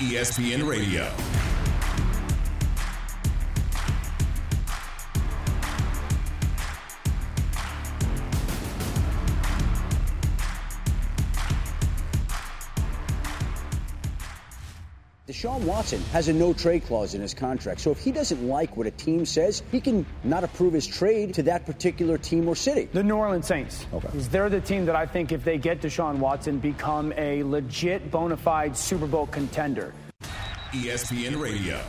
ESPN Radio. Deshaun Watson has a no-trade clause in his contract, so if he doesn't like what a team says, he can not approve his trade to that particular team or city. The New Orleans Saints. Okay. They're the team that I think, if they get Deshaun Watson, become a legit, bona fide Super Bowl contender. ESPN Radio.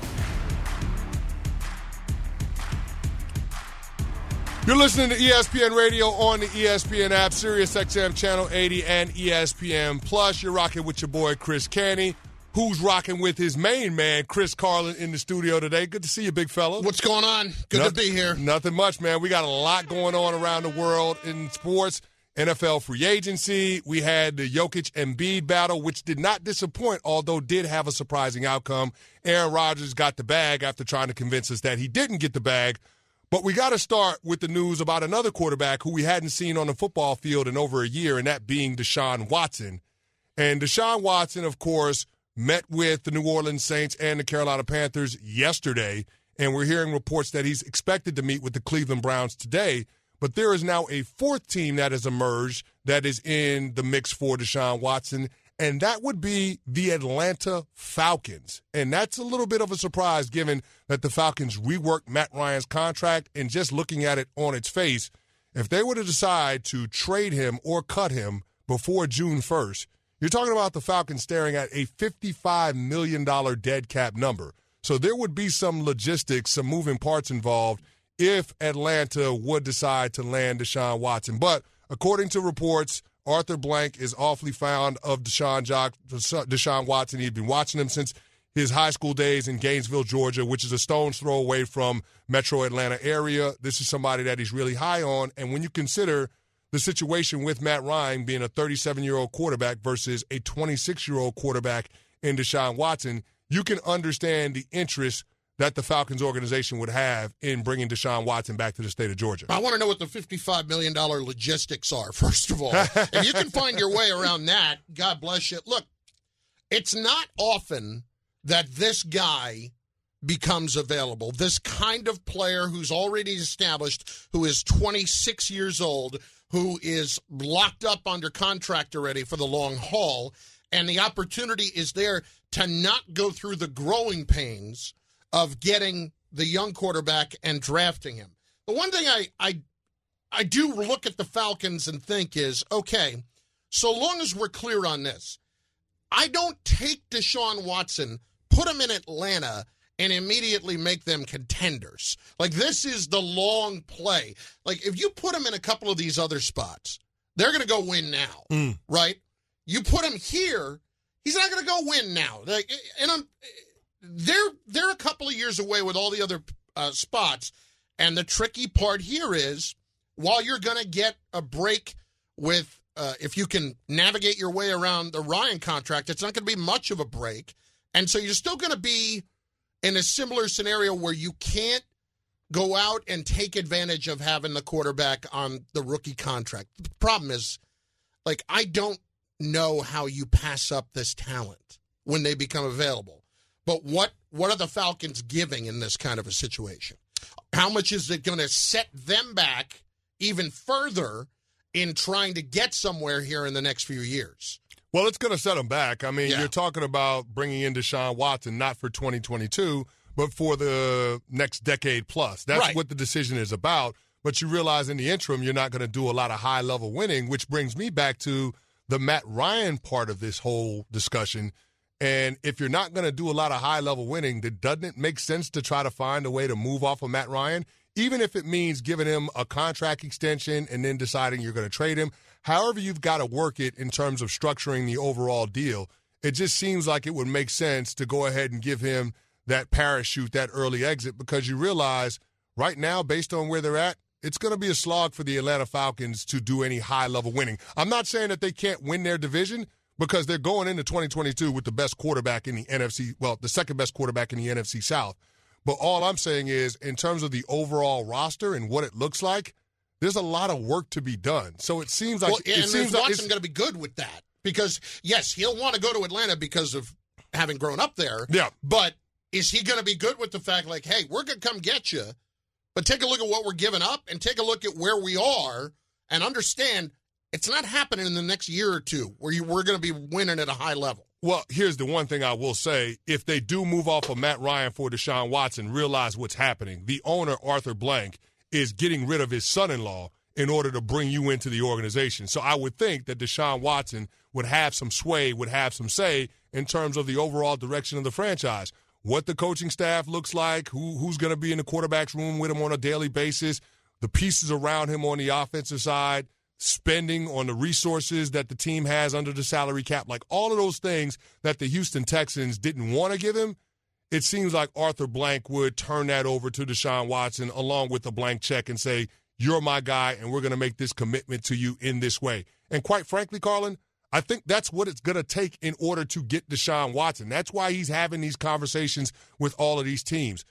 You're listening to ESPN Radio on the ESPN app, SiriusXM Channel 80, and ESPN Plus. You're rocking with your boy, Chris Canty, who's rocking with his main man, Chris Carlin, in the studio today. Good to see you, big fella. What's going on? Good to be here. Nothing much, man. We got a lot going on around the world in sports. NFL free agency. We had the Jokic Embiid battle, which did not disappoint, although did have a surprising outcome. Aaron Rodgers got the bag after trying to convince us that he didn't get the bag. But we got to start with the news about another quarterback who we hadn't seen on the football field in over a year, and that being Deshaun Watson. And Deshaun Watson, of course, met with the New Orleans Saints and the Carolina Panthers yesterday, and we're hearing reports that he's expected to meet with the Cleveland Browns today. But there is now a fourth team that has emerged that is in the mix for Deshaun Watson, and that would be the Atlanta Falcons. And that's a little bit of a surprise, given that the Falcons reworked Matt Ryan's contract, and just looking at it on its face, if they were to decide to trade him or cut him before June 1st, you're talking about the Falcons staring at a $55 million dead cap number. So there would be some logistics, some moving parts involved if Atlanta would decide to land Deshaun Watson. But according to reports, Arthur Blank is awfully fond of Deshaun Watson. He's been watching him since his high school days in Gainesville, Georgia, which is a stone's throw away from metro Atlanta area. This is somebody that he's really high on. And when you consider the situation with Matt Ryan being a 37-year-old quarterback versus a 26-year-old quarterback in Deshaun Watson, you can understand the interest that the Falcons organization would have in bringing Deshaun Watson back to the state of Georgia. I want to know what the $55 million logistics are, first of all. If you can find your way around that, God bless you. Look, it's not often that this guy becomes available. This kind of player who's already established, who is 26 years old, who is locked up under contract already for the long haul, and the opportunity is there to not go through the growing pains of getting the young quarterback and drafting him. The one thing I do look at the Falcons and think is, okay, so long as we're clear on this, I don't take Deshaun Watson, put him in Atlanta, and immediately make them contenders. Like, this is the long play. Like, if you put them in a couple of these other spots, they're going to go win now, right? You put him here, he's not going to go win now. Like, and they're a couple of years away with all the other spots. And the tricky part here is, while you're going to get a break with, if you can navigate your way around the Ryan contract, it's not going to be much of a break. And so you're still going to be in a similar scenario where you can't go out and take advantage of having the quarterback on the rookie contract. The problem is, like, I don't know how you pass up this talent when they become available. But what are the Falcons giving in this kind of a situation? How much is it going to set them back even further in trying to get somewhere here in the next few years? Well, it's going to set them back. I mean, You're talking about bringing in Deshaun Watson, not for 2022, but for the next decade plus. That's right. What the decision is about. But you realize in the interim, you're not going to do a lot of high-level winning, which brings me back to the Matt Ryan part of this whole discussion. And if you're not going to do a lot of high-level winning, then doesn't it make sense to try to find a way to move off of Matt Ryan, even if it means giving him a contract extension and then deciding you're going to trade him? However you've got to work it in terms of structuring the overall deal, it just seems like it would make sense to go ahead and give him that parachute, that early exit, because you realize right now, based on where they're at, it's going to be a slog for the Atlanta Falcons to do any high-level winning. I'm not saying that they can't win their division, because they're going into 2022 with the best quarterback in the NFC, well, the second best quarterback in the NFC South. But all I'm saying is, in terms of the overall roster and what it looks like, there's a lot of work to be done. So it seems like, well, it seems like Watson going to be good with that, because yes, he'll want to go to Atlanta because of having grown up there. Yeah. But is he going to be good with the fact, like, hey, we're going to come get you, but take a look at what we're giving up and take a look at where we are and understand it's not happening in the next year or two where we're going to be winning at a high level. Well, here's the one thing I will say. If they do move off of Matt Ryan for Deshaun Watson, realize what's happening. The owner, Arthur Blank, is getting rid of his son-in-law in order to bring you into the organization. So I would think that Deshaun Watson would have some sway, would have some say in terms of the overall direction of the franchise, what the coaching staff looks like, who's going to be in the quarterback's room with him on a daily basis, the pieces around him on the offensive side, spending on the resources that the team has under the salary cap, like all of those things that the Houston Texans didn't want to give him. It seems like Arthur Blank would turn that over to Deshaun Watson along with a blank check and say, you're my guy, and we're going to make this commitment to you in this way. And quite frankly, Carlin, I think that's what it's going to take in order to get Deshaun Watson. That's why he's having these conversations with all of these teams.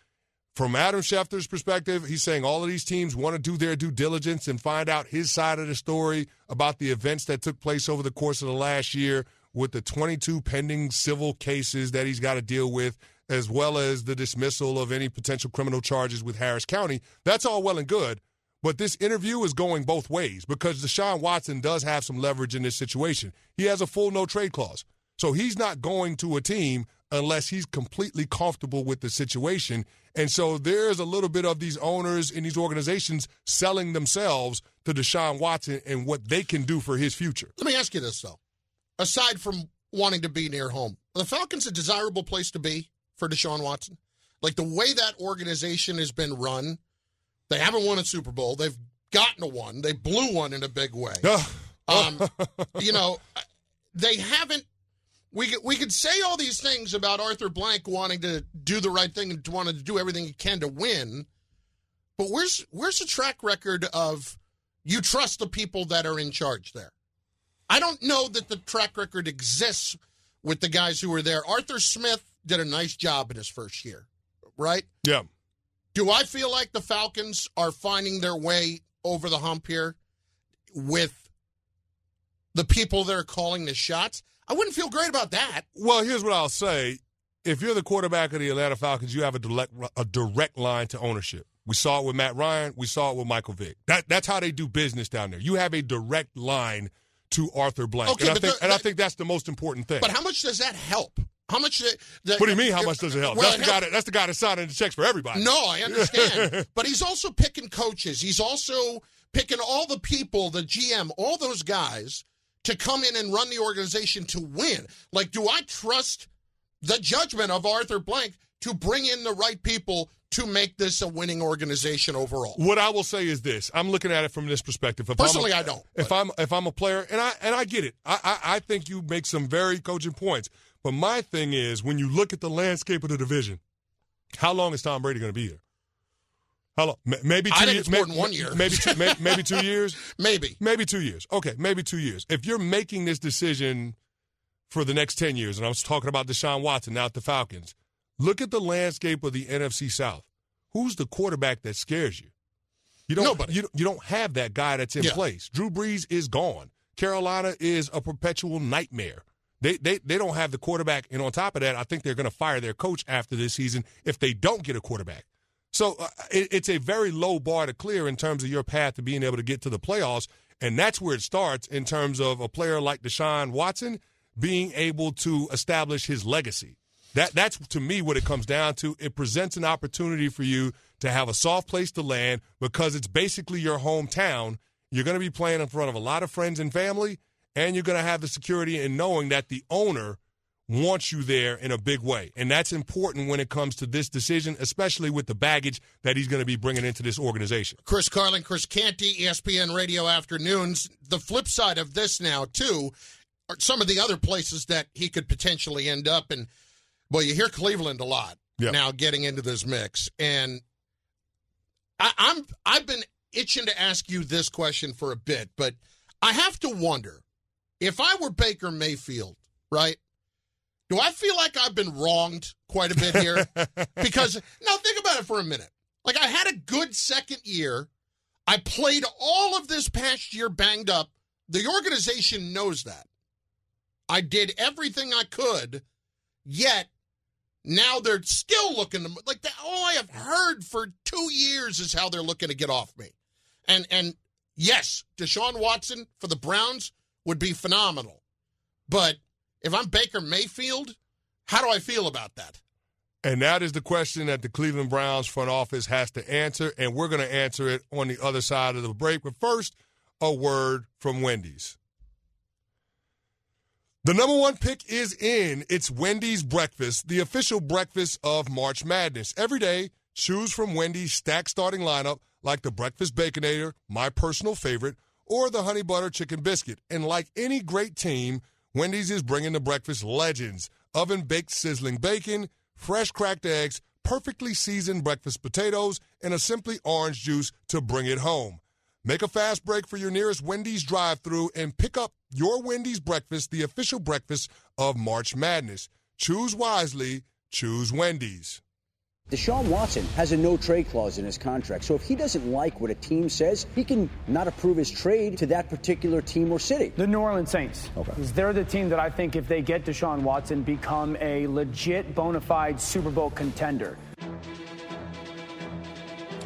From Adam Schefter's perspective, he's saying all of these teams want to do their due diligence and find out his side of the story about the events that took place over the course of the last year with the 22 pending civil cases that he's got to deal with, as well as the dismissal of any potential criminal charges with Harris County. That's all well and good, but this interview is going both ways because Deshaun Watson does have some leverage in this situation. He has a full no-trade clause, so he's not going to a team unless he's completely comfortable with the situation. And so there's a little bit of these owners in these organizations selling themselves to Deshaun Watson and what they can do for his future. Let me ask you this, though. Aside from wanting to be near home, are the Falcons a desirable place to be for Deshaun Watson? Like the way that organization has been run, they haven't won a Super Bowl. They've gotten a one. They blew one in a big way. You know, they haven't. We could say all these things about Arthur Blank wanting to do the right thing and wanting to do everything he can to win, but where's the track record of you trust the people that are in charge there? I don't know that the track record exists with the guys who were there. Arthur Smith did a nice job in his first year, right? Yeah. Do I feel like the Falcons are finding their way over the hump here with the people that are calling the shots? I wouldn't feel great about that. Well, here's what I'll say. If you're the quarterback of the Atlanta Falcons, you have a direct line to ownership. We saw it with Matt Ryan. We saw it with Michael Vick. That's how they do business down there. You have a direct line to Arthur Blank. Okay, I think that's the most important thing. But how much does that help? How much? What do you mean, how much does it help? Well, that's the guy that's signing the checks for everybody. No, I understand. But he's also picking coaches. He's also picking all the people, the GM, all those guys, to come in and run the organization to win. Like, do I trust the judgment of Arthur Blank to bring in the right people to make this a winning organization overall? What I will say is this. I'm looking at it from this perspective. Personally, I don't. If I'm a player, and I get it. I think you make some very cogent points. But my thing is, when you look at the landscape of the division, how long is Tom Brady going to be here? How long? Maybe 2 years. I think it's more than 1 year. Maybe 2 years? Maybe 2 years. Okay, maybe 2 years. If you're making this decision for the next 10 years, and I was talking about Deshaun Watson, not the Falcons, look at the landscape of the NFC South. Who's the quarterback that scares you? Nobody. You don't have that guy that's in place. Drew Brees is gone. Carolina is a perpetual nightmare. They don't have the quarterback, and on top of that, I think they're going to fire their coach after this season if they don't get a quarterback. So it's a very low bar to clear in terms of your path to being able to get to the playoffs, and that's where it starts in terms of a player like Deshaun Watson being able to establish his legacy. That's, to me, what it comes down to. It presents an opportunity for you to have a soft place to land because it's basically your hometown. You're going to be playing in front of a lot of friends and family, and you're going to have the security in knowing that the owner wants you there in a big way. And that's important when it comes to this decision, especially with the baggage that he's going to be bringing into this organization. Chris Carlin, Chris Canty, ESPN Radio Afternoons. The flip side of this now, too, are some of the other places that he could potentially end up. And, well, you hear Cleveland a lot now getting into this mix. And I've been itching to ask you this question for a bit, but I have to wonder, if I were Baker Mayfield, right, do I feel like I've been wronged quite a bit here? Because, now think about it for a minute. Like, I had a good second year. I played all of this past year banged up. The organization knows that. I did everything I could yet now they're still looking to – like that, all I have heard for 2 years is how they're looking to get off me. And yes, Deshaun Watson for the Browns would be phenomenal. But if I'm Baker Mayfield, how do I feel about that? And that is the question that the Cleveland Browns front office has to answer, and we're going to answer it on the other side of the break. But first, a word from Wendy's. The number one pick is in. It's Wendy's Breakfast, the official breakfast of March Madness. Every day, choose from Wendy's stacked starting lineup like the Breakfast Baconator, my personal favorite, or the Honey Butter Chicken Biscuit. And like any great team, Wendy's is bringing the breakfast legends. Oven-baked sizzling bacon, fresh cracked eggs, perfectly seasoned breakfast potatoes, and a Simply Orange juice to bring it home. Make a fast break for your nearest Wendy's drive-thru and pick up your Wendy's Breakfast, the official breakfast of March Madness. Choose wisely. Choose Wendy's. Deshaun Watson has a no-trade clause in his contract, so if he doesn't like what a team says, he can not approve his trade to that particular team or city. The New Orleans Saints. Okay. They're the team that I think, if they get Deshaun Watson, become a legit, bona fide Super Bowl contender.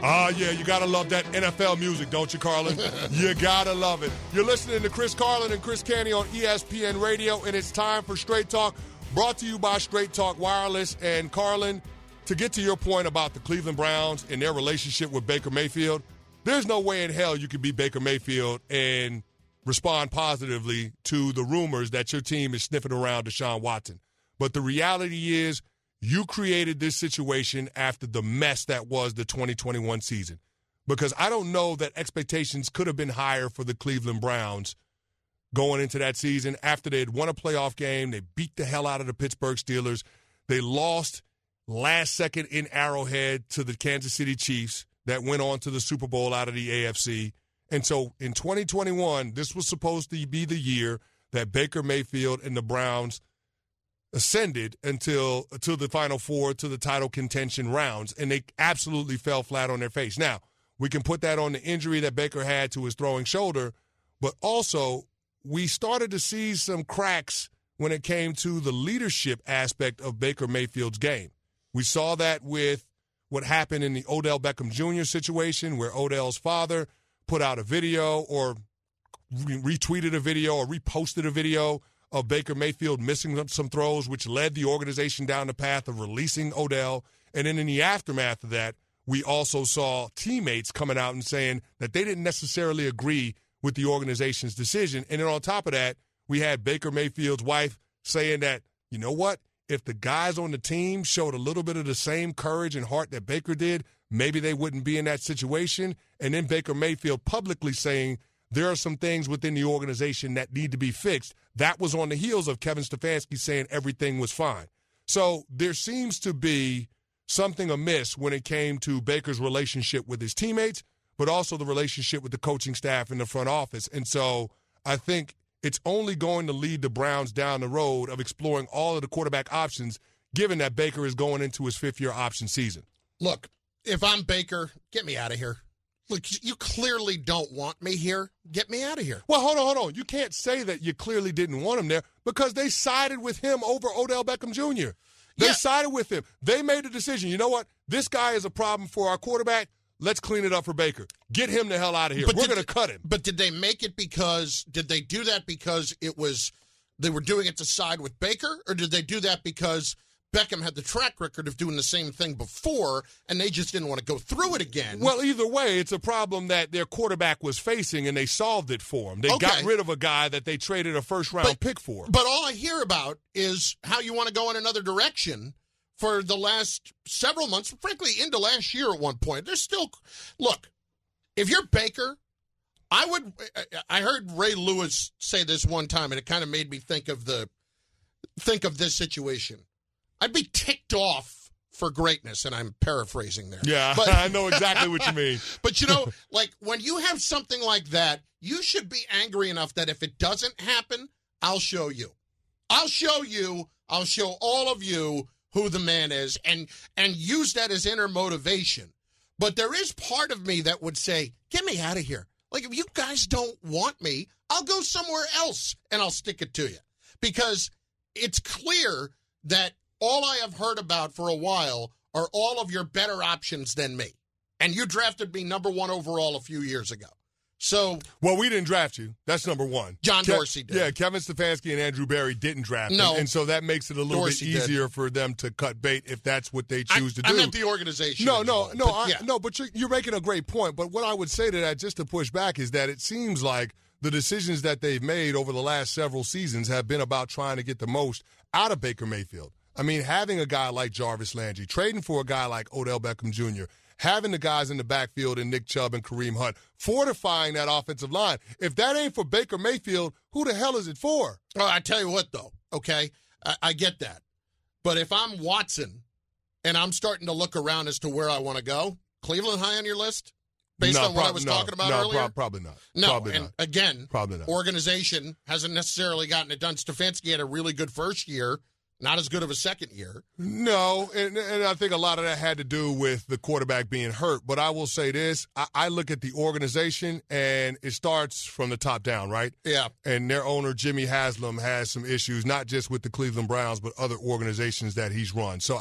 Ah, yeah, you got to love that NFL music, don't you, Carlin? You got to love it. You're listening to Chris Carlin and Chris Canty on ESPN Radio, and it's time for Straight Talk, brought to you by Straight Talk Wireless. And Carlin, to get to your point about the Cleveland Browns and their relationship with Baker Mayfield, there's no way in hell you could be Baker Mayfield and respond positively to the rumors that your team is sniffing around Deshaun Watson. But the reality is you created this situation after the mess that was the 2021 season, because I don't know that expectations could have been higher for the Cleveland Browns going into that season after they had won a playoff game. They beat the hell out of the Pittsburgh Steelers. They lost last second in Arrowhead to the Kansas City Chiefs that went on to the Super Bowl out of the AFC. And so in 2021, this was supposed to be the year that Baker Mayfield and the Browns ascended until the Final Four, to the title contention rounds, and they absolutely fell flat on their face. Now, we can put that on the injury that Baker had to his throwing shoulder, but also we started to see some cracks when it came to the leadership aspect of Baker Mayfield's game. We saw that with what happened in the Odell Beckham Jr. situation, where Odell's father put out a video or retweeted a video or reposted a video of Baker Mayfield missing some throws, which led the organization down the path of releasing Odell. And then in the aftermath of that, we also saw teammates coming out and saying that they didn't necessarily agree with the organization's decision. And then on top of that, we had Baker Mayfield's wife saying that, you know what? If the guys on the team showed a little bit of the same courage and heart that Baker did, maybe they wouldn't be in that situation. And then Baker Mayfield publicly saying there are some things within the organization that need to be fixed. That was on the heels of Kevin Stefanski saying everything was fine. So there seems to be something amiss when it came to Baker's relationship with his teammates, but also the relationship with the coaching staff in the front office. And so I think it's only going to lead the Browns down the road of exploring all of the quarterback options, given that Baker is going into his fifth-year option season. Look, if I'm Baker, get me out of here. Look, you clearly don't want me here. Get me out of here. Well, hold on. You can't say that you clearly didn't want him there, because they sided with him over Odell Beckham Jr. They sided with him. They made a decision. You know what? This guy is a problem for our quarterback. Let's clean it up for Baker. Get him the hell out of here. We're going to cut him. But did they make it because – did they do that because it was – they were doing it to side with Baker? Or did they do that because Beckham had the track record of doing the same thing before and they just didn't want to go through it again? Well, either way, it's a problem that their quarterback was facing and they solved it for him. They got rid of a guy that they traded a first-round pick for. But all I hear about is how you want to go in another direction – for the last several months, frankly, into last year at one point. There's still – look, if you're Baker, I would – I heard Ray Lewis say this one time, and it kind of made me think of this situation. I'd be ticked off for greatness, and I'm paraphrasing there. Yeah, but, I know exactly what you mean. But, you know, like when you have something like that, you should be angry enough that if it doesn't happen, I'll show you. I'll show you. I'll show all of you who the man is, and use that as inner motivation. But there is part of me that would say, get me out of here. Like, if you guys don't want me, I'll go somewhere else, and I'll stick it to you. Because it's clear that all I have heard about for a while are all of your better options than me. And you drafted me number one overall a few years ago. So, well, we didn't draft you. That's number one. John Dorsey did. Yeah, Kevin Stefanski and Andrew Barry didn't draft him. No. And so that makes it a little bit easier for them to cut bait if that's what they choose to do. I'm not the organization. No, but you're making a great point. But what I would say to that, just to push back, is that it seems like the decisions that they've made over the last several seasons have been about trying to get the most out of Baker Mayfield. I mean, having a guy like Jarvis Landry, trading for a guy like Odell Beckham Jr., having the guys in the backfield and Nick Chubb and Kareem Hunt, fortifying that offensive line. If that ain't for Baker Mayfield, who the hell is it for? Well, I tell you what, though, okay, I get that. But if I'm Watson and I'm starting to look around as to where I want to go, Cleveland high on your list? Based on what I was talking about earlier? No, probably not. Again, probably not. Organization hasn't necessarily gotten it done. Stefanski had a really good first year. Not as good of a second year. No, and I think a lot of that had to do with the quarterback being hurt. But I will say this, I look at the organization, and it starts from the top down, right? Yeah. And their owner, Jimmy Haslam, has some issues, not just with the Cleveland Browns, but other organizations that he's run. So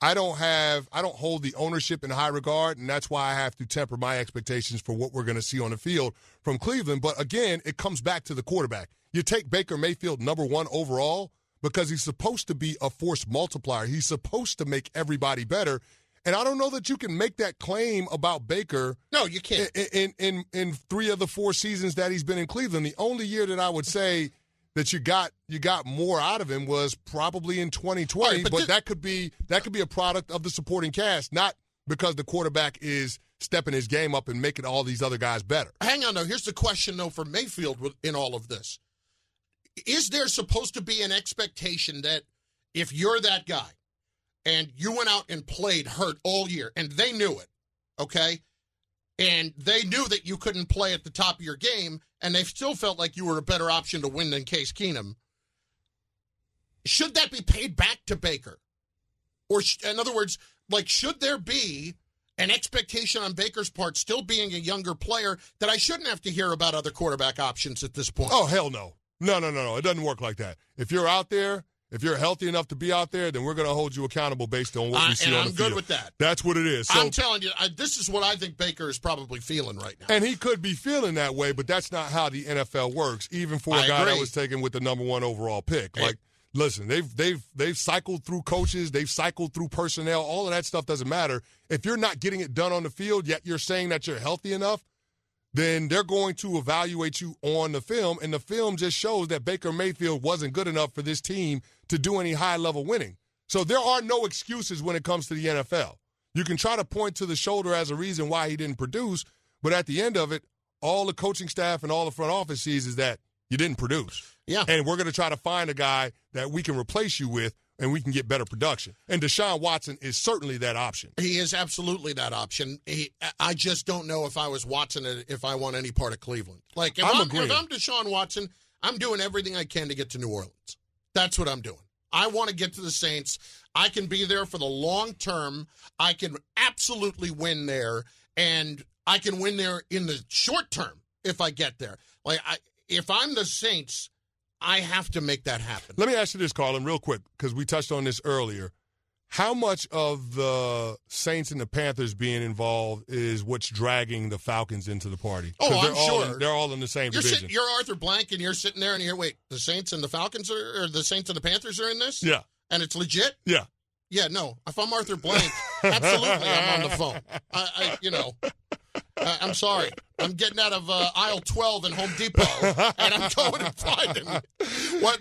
I don't hold the ownership in high regard, and that's why I have to temper my expectations for what we're going to see on the field from Cleveland. But, again, it comes back to the quarterback. You take Baker Mayfield number one overall, because he's supposed to be a force multiplier. He's supposed to make everybody better. And I don't know that you can make that claim about Baker. No, you can't. In 3 of the 4 seasons that he's been in Cleveland, the only year that I would say that you got more out of him was probably in 2020. Right, but that could be a product of the supporting cast, not because the quarterback is stepping his game up and making all these other guys better. Hang on, though. Here's the question, though, for Mayfield in all of this. Is there supposed to be an expectation that if you're that guy and you went out and played hurt all year, and they knew it, okay, and they knew that you couldn't play at the top of your game, and they still felt like you were a better option to win than Case Keenum, should that be paid back to Baker? Or in other words, like, should there be an expectation on Baker's part, still being a younger player, that I shouldn't have to hear about other quarterback options at this point? Oh, hell no. No. It doesn't work like that. If you're out there, if you're healthy enough to be out there, then we're going to hold you accountable based on what we see on the field. And I'm good with that. That's what it is. So, I'm telling you, this is what I think Baker is probably feeling right now. And he could be feeling that way, but that's not how the NFL works, even for a guy that was taken with the number one overall pick. Like, listen, they've cycled through coaches. They've cycled through personnel. All of that stuff doesn't matter. If you're not getting it done on the field, yet you're saying that you're healthy enough, then they're going to evaluate you on the film, and the film just shows that Baker Mayfield wasn't good enough for this team to do any high-level winning. So there are no excuses when it comes to the NFL. You can try to point to the shoulder as a reason why he didn't produce, but at the end of it, all the coaching staff and all the front office sees is that you didn't produce. Yeah. And we're going to try to find a guy that we can replace you with, and we can get better production. And Deshaun Watson is certainly that option. He is absolutely that option. I just don't know if I was Watson if I want any part of Cleveland. Like, if I'm Deshaun Watson, I'm doing everything I can to get to New Orleans. That's what I'm doing. I want to get to the Saints. I can be there for the long term. I can absolutely win there, and I can win there in the short term if I get there. Like, if I'm the Saints, I have to make that happen. Let me ask you this, Carlin, real quick, because we touched on this earlier. How much of the Saints and the Panthers being involved is what's dragging the Falcons into the party? Oh, I'm sure. They're all in the same division. You're Arthur Blank, and you're sitting there, and you're, wait, the Saints and the Falcons are, or the Saints and the Panthers are in this? Yeah. And it's legit? Yeah. Yeah, no. If I'm Arthur Blank, absolutely I'm on the phone. I'm sorry. I'm getting out of aisle 12 in Home Depot, and I'm going and finding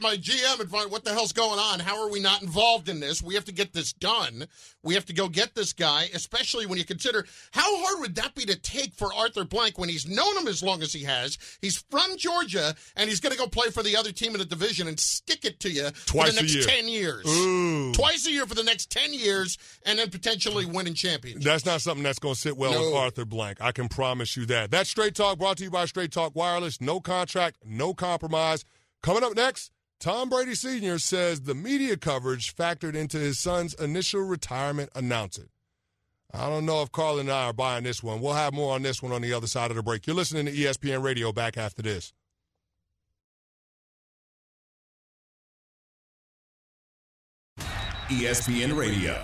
my GM and find what the hell's going on. How are we not involved in this? We have to get this done. We have to go get this guy, especially when you consider how hard would that be to take for Arthur Blank when he's known him as long as he has. He's from Georgia, and he's going to go play for the other team in the division and stick it to you for the next 10 years. Ooh. Twice a year for the next 10 years, and then potentially winning championships. That's not something that's going to sit well with Arthur Blank. I can promise you that. That's Straight Talk, brought to you by Straight Talk Wireless. No contract, no compromise. Coming up next, Tom Brady Sr. says the media coverage factored into his son's initial retirement announcement. I don't know if Carlin and I are buying this one. We'll have more on this one on the other side of the break. You're listening to ESPN Radio. Back after this. ESPN Radio.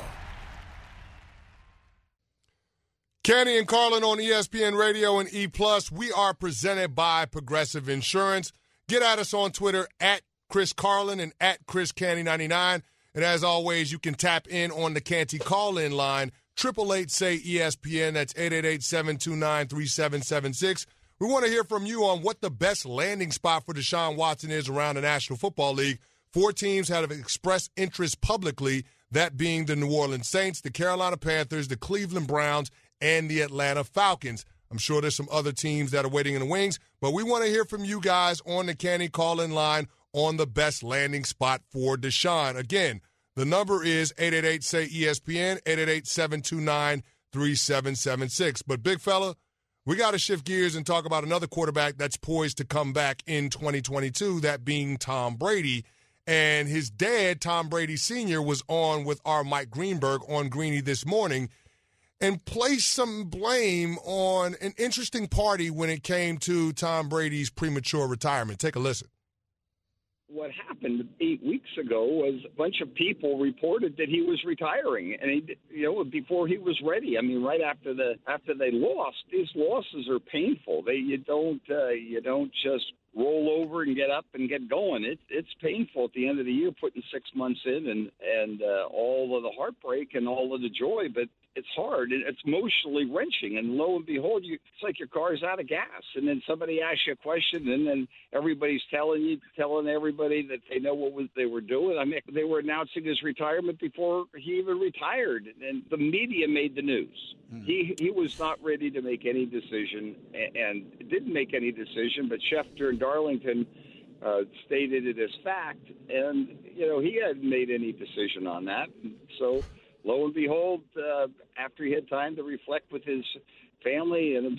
Canty and Carlin on ESPN Radio and E+. We are presented by Progressive Insurance. Get at us on Twitter at Chris Carlin and at Chris Canty 99. And as always, you can tap in on the Canty call-in line, 888-SAY-ESPN. That's 888-729-3776. We want to hear from you on what the best landing spot for Deshaun Watson is around the National Football League. Four teams have expressed interest publicly, that being the New Orleans Saints, the Carolina Panthers, the Cleveland Browns, and the Atlanta Falcons. I'm sure there's some other teams that are waiting in the wings, but we want to hear from you guys on the Canty call-in line on the best landing spot for Deshaun. Again, the number is 888-SAY-ESPN, 888-729-3776. But, big fella, we got to shift gears and talk about another quarterback that's poised to come back in 2022, that being Tom Brady. And his dad, Tom Brady Sr., was on with our Mike Greenberg on Greeny this morning and placed some blame on an interesting party when it came to Tom Brady's premature retirement. Take a listen. What happened 8 weeks ago was a bunch of people reported that he was retiring, and he, before he was ready. I mean, right after they lost, these losses are painful. You don't just roll over and get up and get going. It's painful at the end of the year, putting 6 months in and all of the heartbreak and all of the joy, but it's hard. It's emotionally wrenching, and lo and behold, it's like your car's out of gas, and then somebody asks you a question, and then everybody's telling everybody that they know what they were doing. I mean, they were announcing his retirement before he even retired, and the media made the news. Mm. He was not ready to make any decision, and didn't make any decision, but Schefter and Darlington stated it as fact, and, he hadn't made any decision on that, so... Lo and behold, after he had time to reflect with his family and,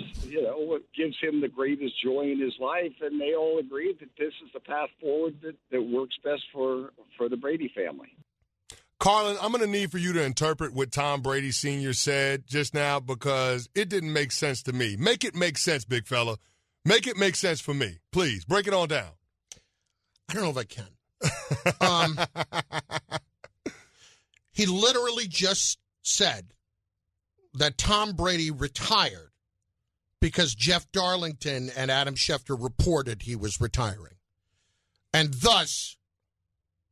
what gives him the greatest joy in his life, and they all agreed that this is the path forward that works best for the Brady family. Carlin, I'm going to need for you to interpret what Tom Brady Sr. said just now because it didn't make sense to me. Make it make sense, big fella. Make it make sense for me. Please, break it all down. I don't know if I can. He literally just said that Tom Brady retired because Jeff Darlington and Adam Schefter reported he was retiring. And thus,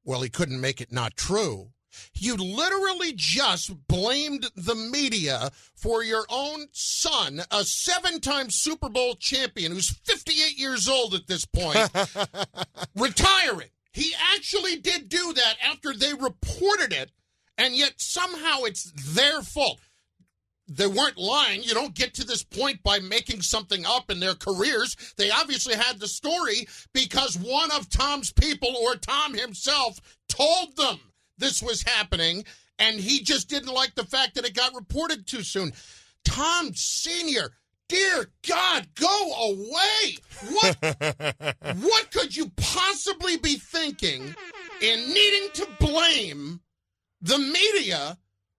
he couldn't make it not true. You literally just blamed the media for your own son, a seven-time Super Bowl champion who's 58 years old at this point, retiring. He actually did do that after they reported it. And yet somehow it's their fault. They weren't lying. You don't get to this point by making something up in their careers. They obviously had the story because one of Tom's people or Tom himself told them this was happening, and he just didn't like the fact that it got reported too soon. Tom Sr., dear God, go away. What could you possibly be thinking in needing to blame the media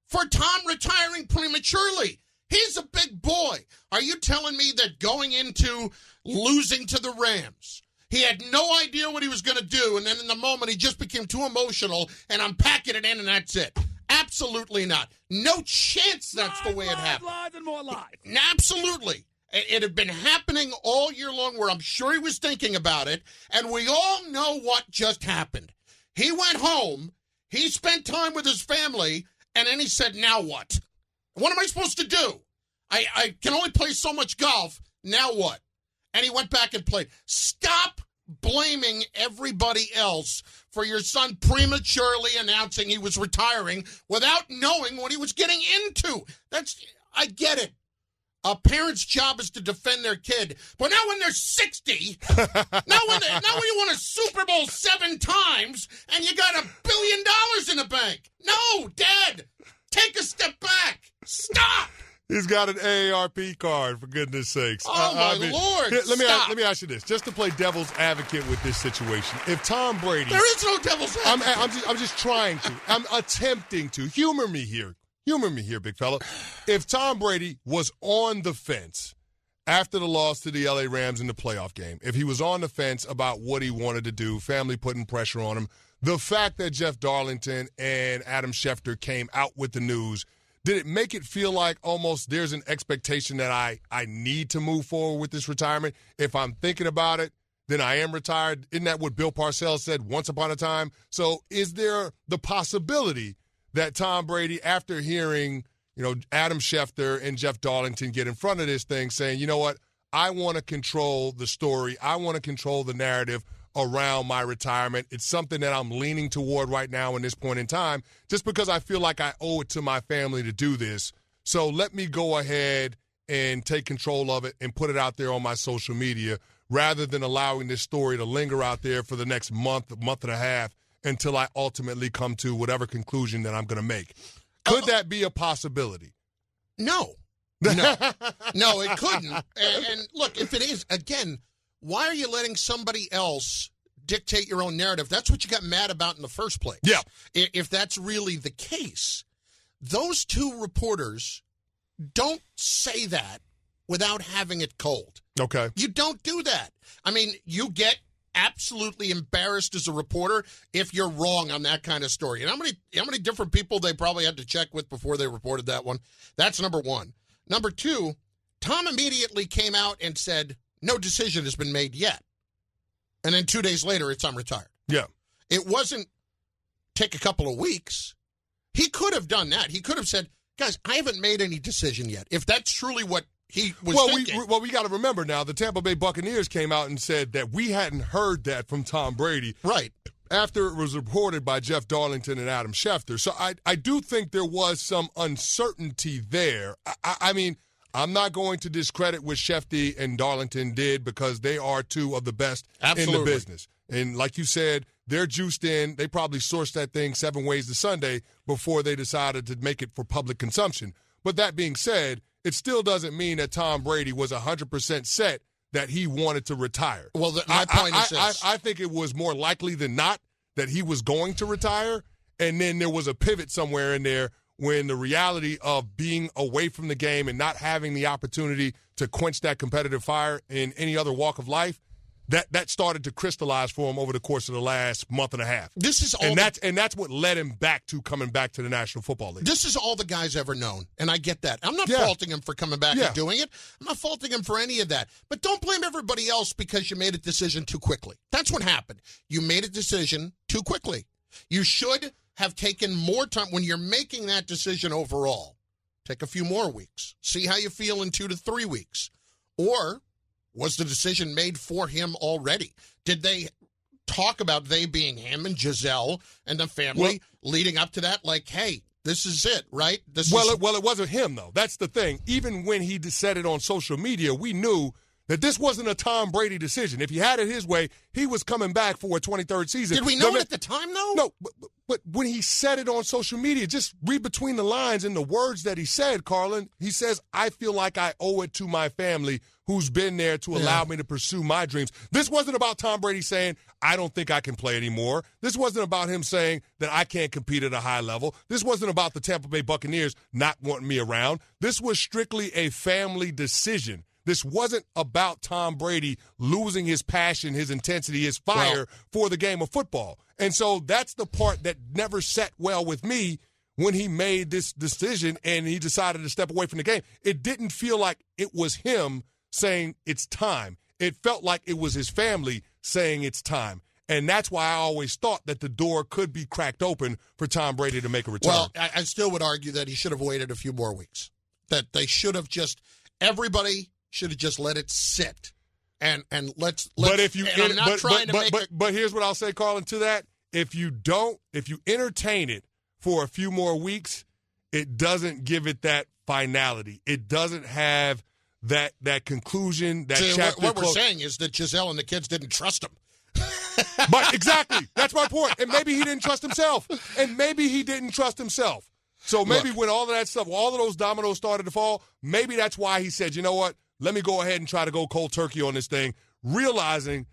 for Tom retiring prematurely? He's a big boy. Are you telling me that going into losing to the Rams, he had no idea what he was going to do, and then in the moment he just became too emotional, and I'm packing it in and that's it? Absolutely not. No chance that's the way it happened. Lies and more lies. Absolutely. It had been happening all year long where I'm sure he was thinking about it, and we all know what just happened. He went home. He spent time with his family, and then he said, now what? What am I supposed to do? I can only play so much golf. Now what? And he went back and played. Stop blaming everybody else for your son prematurely announcing he was retiring without knowing what he was getting into. I get it. A parent's job is to defend their kid. But now when they're 60, now when you won a Super Bowl 7 times and you got $1 billion in the bank. No, Dad, take a step back. Stop. He's got an AARP card, for goodness sakes. Oh, Lord, let me ask you this, just to play devil's advocate with this situation. If Tom Brady... There is no devil's advocate. I'm just trying to. I'm attempting to. Humor me here. Humor me here, big fella. If Tom Brady was on the fence after the loss to the LA Rams in the playoff game, if he was on the fence about what he wanted to do, family putting pressure on him, The fact that Jeff Darlington and Adam Schefter came out with the news, did it make it feel like almost there's an expectation that I need to move forward with this retirement? If I'm thinking about it, then I am retired. Isn't that what Bill Parcells said once upon a time? So is there the possibility that Tom Brady, after hearing, you know, Adam Schefter and Jeff Darlington get in front of this thing saying, you know what, I want to control the story. I want to control the narrative around my retirement. It's something that I'm leaning toward right now in this point in time, just because I feel like I owe it to my family to do this. So let me go ahead and take control of it and put it out there on my social media rather than allowing this story to linger out there for the next month, month and a half, until I ultimately come to whatever conclusion that I'm going to make. Could that be a possibility? No. No, it couldn't. And look, if it is, again, why are you letting somebody else dictate your own narrative? That's what you got mad about in the first place. Yeah. If that's really the case, those two reporters don't say that without having it cold. Okay. You don't do that. I mean, you get absolutely embarrassed as a reporter if you're wrong on that kind of story. And how many different people they probably had to check with before they reported that one? That's number one. Number two, Tom immediately came out and said, no decision has been made yet. And then 2 days later, it's I'm retired. Yeah. It wasn't take a couple of weeks. He could have done that. He could have said, guys, I haven't made any decision yet. If that's truly what he was thinking. We got to remember now, the Tampa Bay Buccaneers came out and said that we hadn't heard that from Tom Brady. Right. After it was reported by Jeff Darlington and Adam Schefter. So I do think there was some uncertainty there. I mean, I'm not going to discredit what Shefty and Darlington did because they are two of the best in the business. And like you said, they're juiced in. They probably sourced that thing 7 ways to Sunday before they decided to make it for public consumption. But that being said, it still doesn't mean that Tom Brady was 100% set that he wanted to retire. Well, my point is this. I think it was more likely than not that he was going to retire, and then there was a pivot somewhere in there when the reality of being away from the game and not having the opportunity to quench that competitive fire in any other walk of life, that started to crystallize for him over the course of the last month and a half. That's what led him back to coming back to the National Football League. This is all the guy's ever known, and I get that. I'm not faulting him for coming back and doing it. I'm not faulting him for any of that. But don't blame everybody else because you made a decision too quickly. That's what happened. You made a decision too quickly. You should have taken more time. When you're making that decision overall, take a few more weeks. See how you feel in 2 to 3 weeks. Or was the decision made for him already? Did they talk about they being him and Gisele and the family leading up to that? Like, hey, this is it, right? It wasn't him, though. That's the thing. Even when he said it on social media, we knew that this wasn't a Tom Brady decision. If he had it his way, he was coming back for a 23rd season. Did we know it at the time, though? No, but when he said it on social media, just read between the lines and the words that he said, Carlin. He says, I feel like I owe it to my family who's been there to allow me to pursue my dreams. This wasn't about Tom Brady saying, I don't think I can play anymore. This wasn't about him saying that I can't compete at a high level. This wasn't about the Tampa Bay Buccaneers not wanting me around. This was strictly a family decision. This wasn't about Tom Brady losing his passion, his intensity, his fire for the game of football. And so that's the part that never sat well with me when he made this decision and he decided to step away from the game. It didn't feel like it was him saying it's time. It felt like it was his family saying it's time. And that's why I always thought that the door could be cracked open for Tom Brady to make a return. Well, I still would argue that he should have waited a few more weeks, that they should have just – everybody – should have just let it sit, and let's. But if you, and I'm not but, trying to but, make but, it. But here's what I'll say, Carlin, to that: if you entertain it for a few more weeks, it doesn't give it that finality. It doesn't have that conclusion. That so chapter. What we're saying is that Gisele and the kids didn't trust him. But exactly, that's my point. And maybe he didn't trust himself. So maybe when all of that stuff, all of those dominoes started to fall, maybe that's why he said, you know what? Let me go ahead and try to go cold turkey on this thing, realizing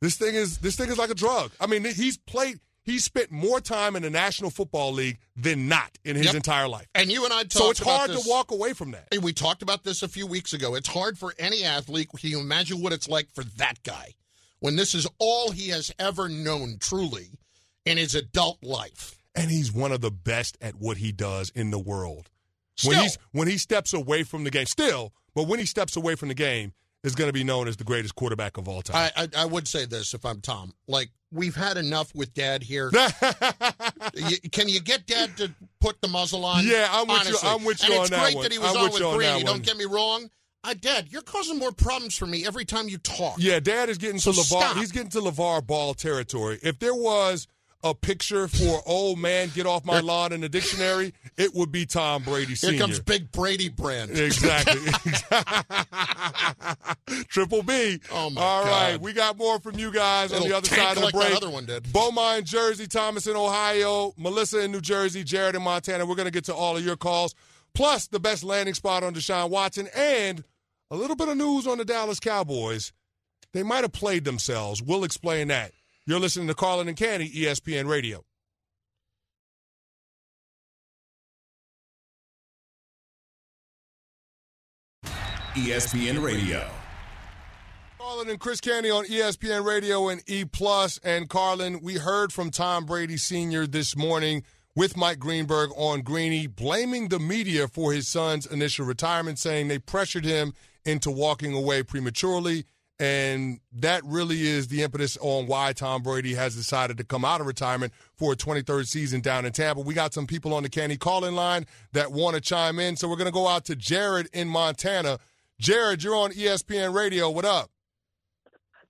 this thing is like a drug. I mean, he spent more time in the National Football League than not in his entire life. And you and I talked about this. So it's hard to walk away from that. And we talked about this a few weeks ago. It's hard for any athlete. Can you imagine what it's like for that guy when this is all he has ever known truly? in his adult life. And he's one of the best at what he does in the world. Still. When he steps away from the game, still, but when he steps away from the game, is going to be known as the greatest quarterback of all time. I would say this if I'm Tom. Like, we've had enough with Dad here. Can you get Dad to put the muzzle on? Yeah, I'm with honestly. You. I'm with you on that one. And it's great that he was on with Brady. Don't get me wrong. Dad, you're causing more problems for me every time you talk. Yeah, Dad is getting to LeVar. Stop. He's getting to LeVar Ball territory. If there was a picture for old man get off my lawn in the dictionary, it would be Tom Brady Sr. Here comes Big Brady Brand. Exactly. Triple B. Oh, my God. All right, we got more from you guys on the other side of the break. Another one did. Beaumont in Jersey, Thomas in Ohio, Melissa in New Jersey, Jared in Montana. We're going to get to all of your calls, plus the best landing spot on Deshaun Watson and a little bit of news on the Dallas Cowboys. They might have played themselves. We'll explain that. You're listening to Carlin and Canty, ESPN Radio. ESPN Radio. Carlin and Chris Canty on ESPN Radio and E+. And, Carlin, we heard from Tom Brady Sr. this morning with Mike Greenberg on Greeny, blaming the media for his son's initial retirement, saying they pressured him into walking away prematurely. And that really is the impetus on why Tom Brady has decided to come out of retirement for a 23rd season down in Tampa. We got some people on the Canty call-in line that want to chime in, so we're going to go out to Jared in Montana. Jared, you're on ESPN Radio. What up?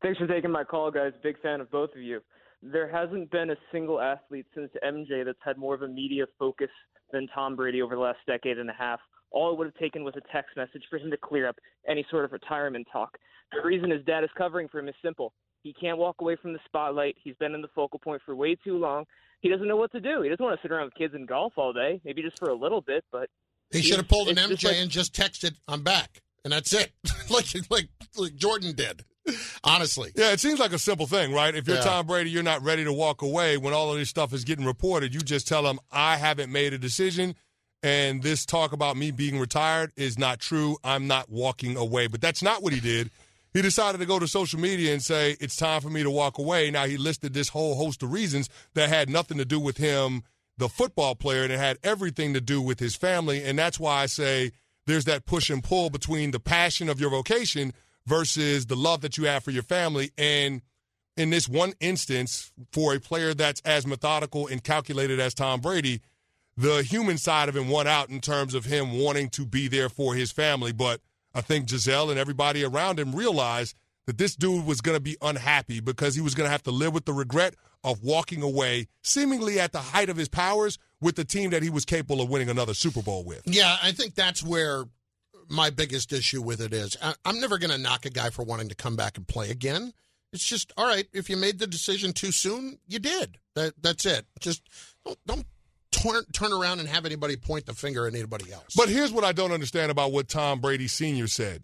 Thanks for taking my call, guys. Big fan of both of you. There hasn't been a single athlete since MJ that's had more of a media focus than Tom Brady over the last decade and a half. All it would have taken was a text message for him to clear up any sort of retirement talk. The reason his dad is covering for him is simple. He can't walk away from the spotlight. He's been in the focal point for way too long. He doesn't know what to do. He doesn't want to sit around with kids and golf all day, maybe just for a little bit. But he should have pulled an MJ and just texted, "I'm back," and that's it, like Jordan did. Honestly. Yeah, it seems like a simple thing, right? If you're Tom Brady, you're not ready to walk away when all of this stuff is getting reported. You just tell him, "I haven't made a decision. And this talk about me being retired is not true. I'm not walking away." But that's not what he did. He decided to go to social media and say, "It's time for me to walk away." Now, he listed this whole host of reasons that had nothing to do with him, the football player, and it had everything to do with his family. And that's why I say there's that push and pull between the passion of your vocation versus the love that you have for your family. And in this one instance, for a player that's as methodical and calculated as Tom Brady, the human side of him won out in terms of him wanting to be there for his family. But I think Gisele and everybody around him realized that this dude was going to be unhappy because he was going to have to live with the regret of walking away, seemingly at the height of his powers, with the team that he was capable of winning another Super Bowl with. Yeah, I think that's where my biggest issue with it is. I'm never going to knock a guy for wanting to come back and play again. It's just, all right, if you made the decision too soon, you did. That's it. Just don't turn around and have anybody point the finger at anybody else. But here's what I don't understand about what Tom Brady Sr. said.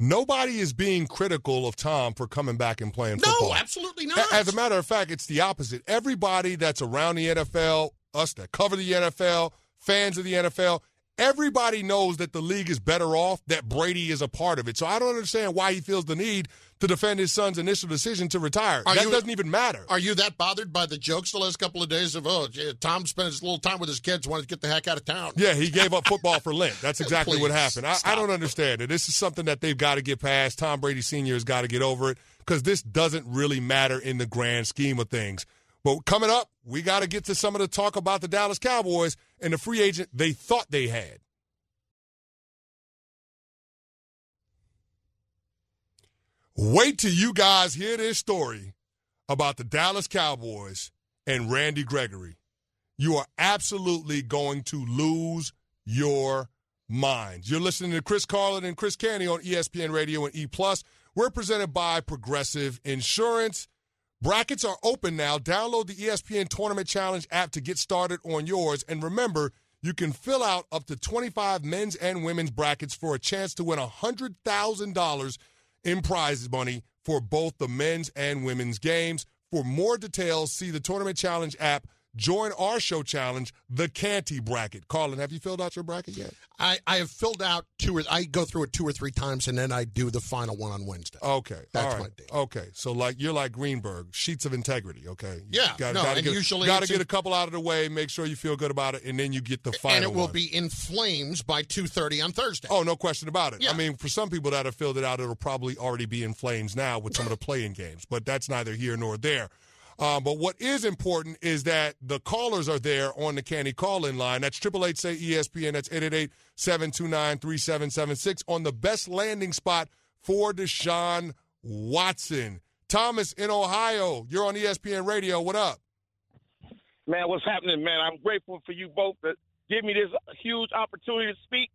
Nobody is being critical of Tom for coming back and playing football. No, absolutely not. As a matter of fact, it's the opposite. Everybody that's around the NFL, us that cover the NFL, fans of the NFL, everybody knows that the league is better off, that Brady is a part of it. So I don't understand why he feels the need to defend his son's initial decision to retire. That doesn't even matter. Are you that bothered by the jokes the last couple of days of, Tom spent his little time with his kids, wanted to get the heck out of town? Yeah, he gave up football for Lent. That's exactly what happened. I don't understand it. This is something that they've got to get past. Tom Brady Sr. has got to get over it because this doesn't really matter in the grand scheme of things. But coming up, we got to get to some of the talk about the Dallas Cowboys and the free agent they thought they had. Wait till you guys hear this story about the Dallas Cowboys and Randy Gregory. You are absolutely going to lose your minds. You're listening to Chris Carlin and Chris Canty on ESPN Radio and E+. We're presented by Progressive Insurance. Brackets are open now. Download the ESPN Tournament Challenge app to get started on yours. And remember, you can fill out up to 25 men's and women's brackets for a chance to win $100,000 in prize money for both the men's and women's games. For more details, see the Tournament Challenge app. join our show challenge, the Canty Bracket. Carlin, have you filled out your bracket yet? I have filled out I go through it 2 or 3 times, and then I do the final one on Wednesday. Okay. That's my thing. Okay. So, like, you're like Greenberg, sheets of integrity, okay? Yeah. Got to get a couple out of the way, make sure you feel good about it, and then you get the final one. And it will be in flames by 2:30 on Thursday. Oh, no question about it. Yeah. I mean, for some people that have filled it out, it'll probably already be in flames now with some of the play-in games, but that's neither here nor there. But what is important is that the callers are there on the Canty call-in line. That's 888-SAY-ESPN. That's 888-729-3776 on the best landing spot for Deshaun Watson. Thomas in Ohio, you're on ESPN Radio. What up? Man, what's happening, man? I'm grateful for you both that give me this huge opportunity to speak.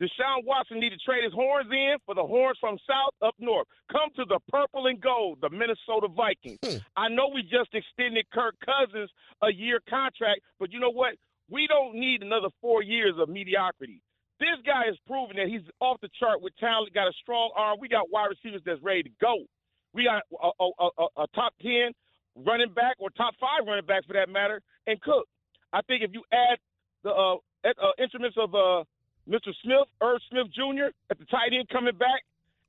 Deshaun Watson needs to trade his horns in for the horns from south up north. Come to the purple and gold, the Minnesota Vikings. I know we just extended Kirk Cousins a year contract, but you know what? We don't need another 4 years of mediocrity. This guy is proving that he's off the chart with talent, got a strong arm. We got wide receivers that's ready to go. We got a top 10 running back or top 5 running back for that matter, and Cook. I think if you add the instruments of Mr. Smith, Irv Smith Jr., at the tight end coming back,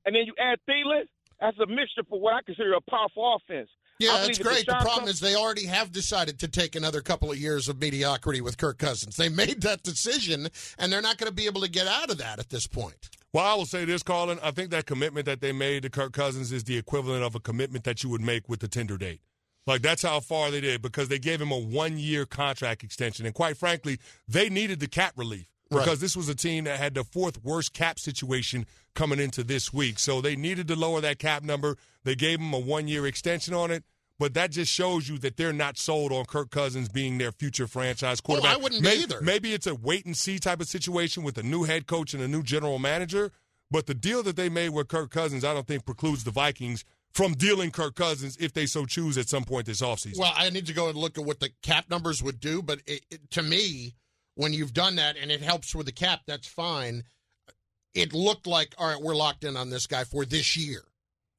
and then you add Thielen, that's a mixture for what I consider a powerful offense. Yeah, that's great. The problem is they already have decided to take another couple of years of mediocrity with Kirk Cousins. They made that decision, and they're not going to be able to get out of that at this point. Well, I will say this, Carlin. I think that commitment that they made to Kirk Cousins is the equivalent of a commitment that you would make with the Tinder date. Like, that's how far they did, because they gave him a 1-year contract extension. And quite frankly, they needed the cap relief. Because this was a team that had the 4th worst cap situation coming into this week. So they needed to lower that cap number. They gave them a 1-year extension on it. But that just shows you that they're not sold on Kirk Cousins being their future franchise quarterback. Well, I wouldn't be either. Maybe it's a wait-and-see type of situation with a new head coach and a new general manager. But the deal that they made with Kirk Cousins, I don't think, precludes the Vikings from dealing Kirk Cousins if they so choose at some point this offseason. Well, I need to go and look at what the cap numbers would do. But to me, when you've done that and it helps with the cap, that's fine. It looked like, all right, we're locked in on this guy for this year.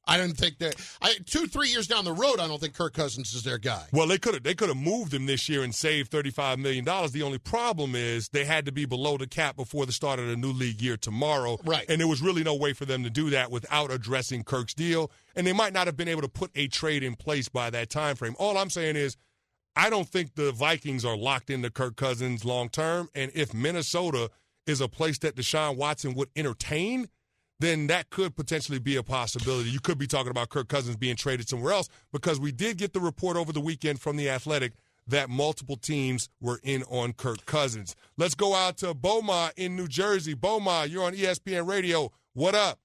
I don't think that 2-3 years down the road, I don't think Kirk Cousins is their guy. Well, they could have moved him this year and saved $35 million. The only problem is they had to be below the cap before the start of the new league year tomorrow. Right. And there was really no way for them to do that without addressing Kirk's deal. And they might not have been able to put a trade in place by that time frame. All I'm saying is, I don't think the Vikings are locked into Kirk Cousins long-term, and if Minnesota is a place that Deshaun Watson would entertain, then that could potentially be a possibility. You could be talking about Kirk Cousins being traded somewhere else, because we did get the report over the weekend from The Athletic that multiple teams were in on Kirk Cousins. Let's go out to Beaumont in New Jersey. Beaumont, you're on ESPN Radio. What up?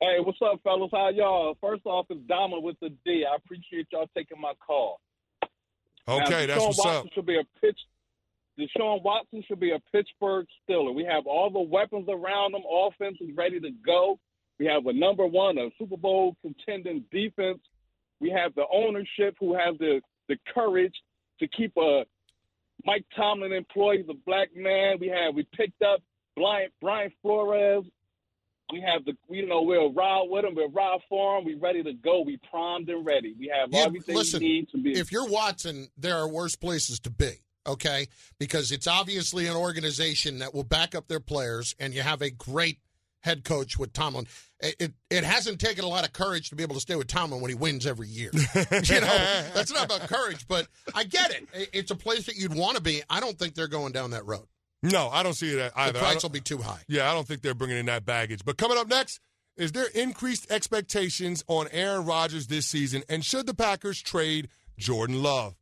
Hey, what's up, fellas? How y'all? First off, it's Dama with the D. I appreciate y'all taking my call. Okay, now, that's what's up. Deshaun Watson should be a Pittsburgh Steeler. We have all the weapons around him. Offense is ready to go. We have a #1, a Super Bowl contending defense. We have the ownership who has the courage to keep a Mike Tomlin employee, the black man. We picked up Brian Flores. We'll ride with him. We'll ride for him. We're ready to go. We primed and ready. We have everything we need to be. If you're Watson, there are worse places to be, okay? Because it's obviously an organization that will back up their players, and you have a great head coach with Tomlin. It hasn't taken a lot of courage to be able to stay with Tomlin when he wins every year. That's not about courage, but I get it. It's a place that you'd want to be. I don't think they're going down that road. No, I don't see that either. The price will be too high. Yeah, I don't think they're bringing in that baggage. But coming up next, is there increased expectations on Aaron Rodgers this season? And should the Packers trade Jordan Love?